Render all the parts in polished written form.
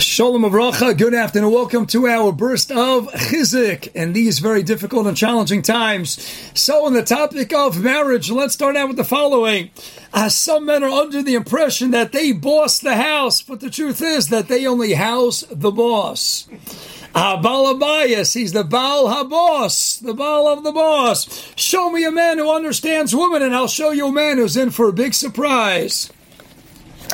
Shalom of Racha, good afternoon. Welcome to our burst of Chizik in these very difficult and challenging times. So on the topic of marriage, let's start out with the following. Some men are under the impression that they boss the house, but the truth is that they only house the boss. Baal HaBayis, he's the Baal HaBoss, the Baal of the boss. Show me a man who understands women and I'll show you a man who's in for a big surprise.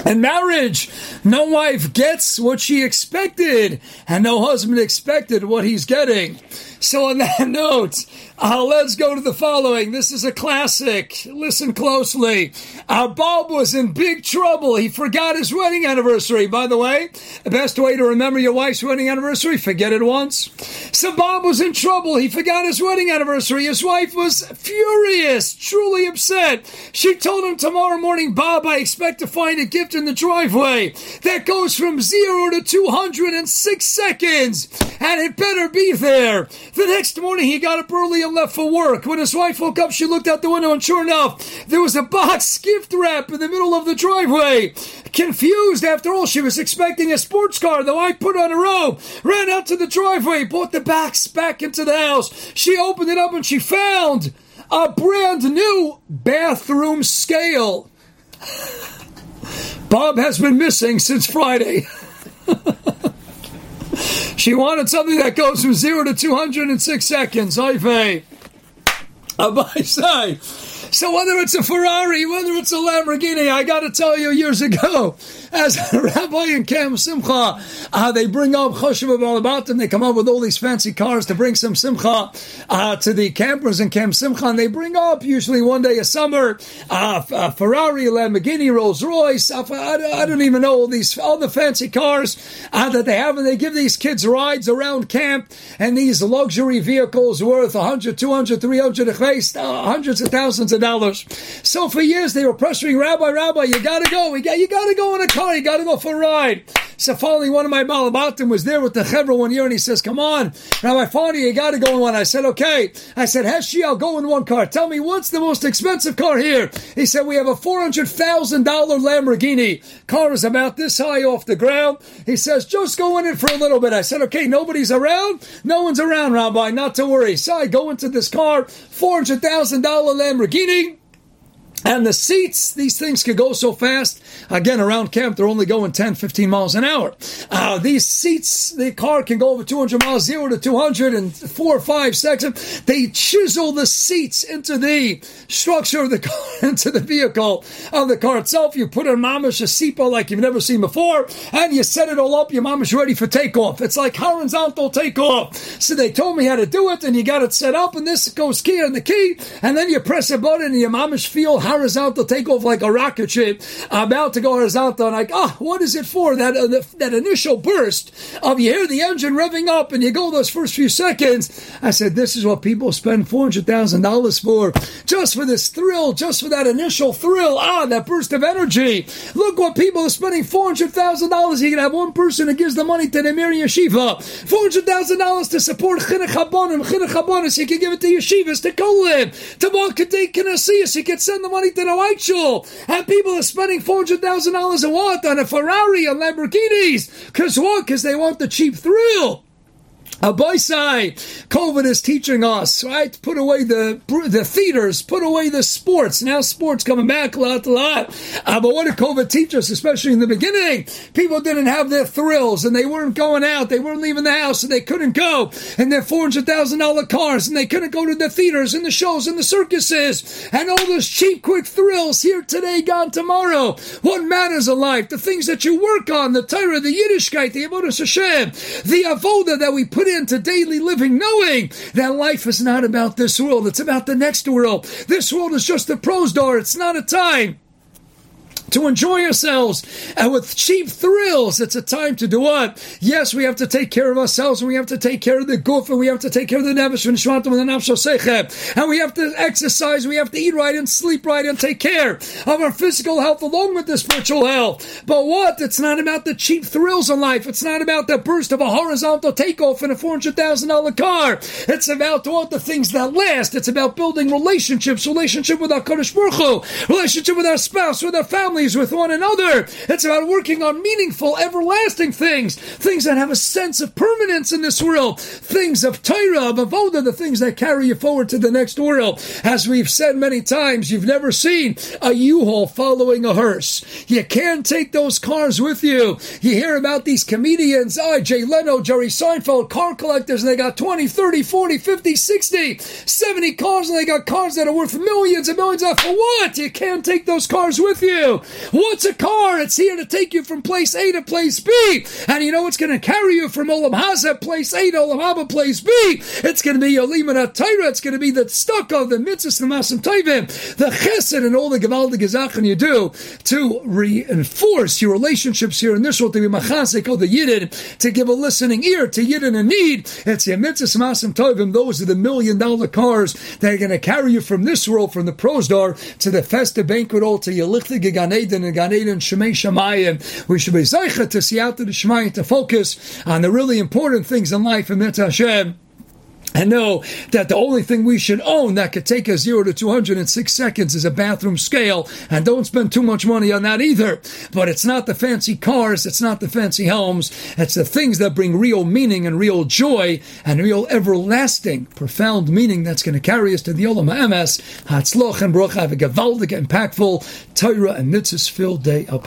In marriage, no wife gets what she expected, and no husband expected what he's getting. So on that note, let's go to the following. This is a classic. Listen closely. Bob was in big trouble. He forgot his wedding anniversary. By the way, the best way to remember your wife's wedding anniversary, forget it once. So Bob was in trouble. He forgot his wedding anniversary. His wife was furious, truly upset. She told him tomorrow morning, Bob, I expect to find a gift in the driveway that goes from 0 to 200 in 6 seconds, and it better be there. The next morning, he got up early and left for work. When his wife woke up, she looked out the window, and sure enough, there was a box gift wrap in the middle of the driveway. Confused, after all, she was expecting a sports car. The wife put on a robe, ran out to the driveway, brought the box back into the house. She opened it up, and she found a brand new bathroom scale. Bob has been missing since Friday. She wanted something that goes from 0 to 200 in 6 seconds. So whether it's a Ferrari, whether it's a Lamborghini, I got to tell you, years ago, as a rabbi in Camp Simcha, they bring up Choshev Malabatim, they come up with all these fancy cars to bring some Simcha to the campers in Camp Simcha, and they bring up, usually one day a summer, Ferrari, Lamborghini, Rolls Royce, I don't even know all the fancy cars that they have, and they give these kids rides around camp, and these luxury vehicles worth 100, 200, 300, hundreds of thousands of dollars. So for years they were pressuring, Rabbi, you gotta go. You gotta go in a car. You gotta go for a ride. So finally, one of my Malabatim was there with the Hebra one year, and he says, "Come on, Rabbi Fani, you gotta go in one." I said, "Okay." I said, "Heshi, I'll go in one car. Tell me, what's the most expensive car here?" He said, "We have a $400,000 Lamborghini. Car is about this high off the ground." He says, "Just go in it for a little bit." I said, "Okay, nobody's around? No one's around, Rabbi, not to worry." So I go into this car, $400,000 Lamborghini. And the seats, these things could go so fast. Again, around camp, they're only going 10, 15 miles an hour. These seats, the car can go over 200 miles, 0 to 200 in 4 or 5 seconds. They chisel the seats into the structure of the car, into the vehicle of the car itself. You put in mamash a seatbelt like you've never seen before, and you set it all up. Your mamash ready for takeoff. It's like horizontal takeoff. So they told me how to do it, and you got it set up, and this goes key on the key, and then you press a button, and your mamash feel horizontal takeoff like a rocket ship about to go horizontal, and like, what is it for? That initial burst of, you hear the engine revving up and you go those first few seconds. I said, this is what people spend $400,000 for, just for this thrill, just for that initial thrill, that burst of energy. Look what people are spending $400,000. You can have one person who gives the money to the Mir Yeshiva, $400,000 to support Chinuch Habonim, Chinuch Habonis. You can give it to Yeshivas, to Kolim, to Baal HaBayis. You can send the money to the white shul, and people are spending $400,000 a month on a Ferrari, on Lamborghinis, because what? Because they want the cheap thrill. Aboisai, COVID is teaching us, right? Put away the theaters, put away the sports. Now sports coming back a lot. But what did COVID teach us, especially in the beginning? People didn't have their thrills, and they weren't going out. They weren't leaving the house, and they couldn't go in their $400,000 cars, and they couldn't go to the theaters and the shows and the circuses and all those cheap, quick thrills, here today, gone tomorrow. What matters in life? The things that you work on, the Torah, the Yiddishkeit, the Avodas Hashem, the Avoda that we put into daily living, knowing that life is not about this world, it's about the next world. This world is just a prosdor. It's not a time to enjoy ourselves, and with cheap thrills, it's a time to do what? Yes, we have to take care of ourselves, and we have to take care of the guf, and we have to take care of the nevesh, and shvantam, and the nafshah sechel, and we have to exercise, we have to eat right, and sleep right, and take care of our physical health, along with the spiritual health. But what? It's not about the cheap thrills in life. It's not about the burst of a horizontal takeoff in a $400,000 car. It's about all the things that last. It's about building relationships, relationship with our Kodesh Murcho, relationship with our spouse, with our family, families, with one another. It's about working on meaningful, everlasting things, things that have a sense of permanence in this world, things of Torah, of Avoda, the things that carry you forward to the next world. As we've said many times, you've never seen a U-Haul following a hearse. You can't take those cars with you. You hear about these comedians, Jay Leno, Jerry Seinfeld, car collectors, and they got 20, 30, 40, 50, 60, 70 cars, and they got cars that are worth millions and millions of. For what? You can't take those cars with you. What's a car? It's here to take you from place A to place B. And you know what's going to carry you from Olam Hazab, place A, to Olam Abba, place B? It's going to be Yolim and HaTorah. It's going to be the Stokhov, the Mitzvah, the Masim Toivim, the Chesed, and all the Geval, the Gezachon you do to reinforce your relationships here in this world, to be Machas, they call the Yidin, to give a listening ear to Yidin in need. It's the Mitzvah, Masim Toivim. Those are the $1 million cars that are going to carry you from this world, from the prosdor to the Festi Banquet, all to Yolich, the Gan Eden, and Gan Eden, Shemayin. We should be Zeicha to see out to the Shemayin, to focus on the really important things in life, and that's Hashem. And know that the only thing we should own that could take us 0 to 206 seconds is a bathroom scale. And don't spend too much money on that either. But it's not the fancy cars. It's not the fancy homes. It's the things that bring real meaning and real joy and real everlasting, profound meaning that's going to carry us to the Olam Abba. Hatzloch and Baruch. Have a gewaldig, impactful, Torah and mitzvahs filled day up.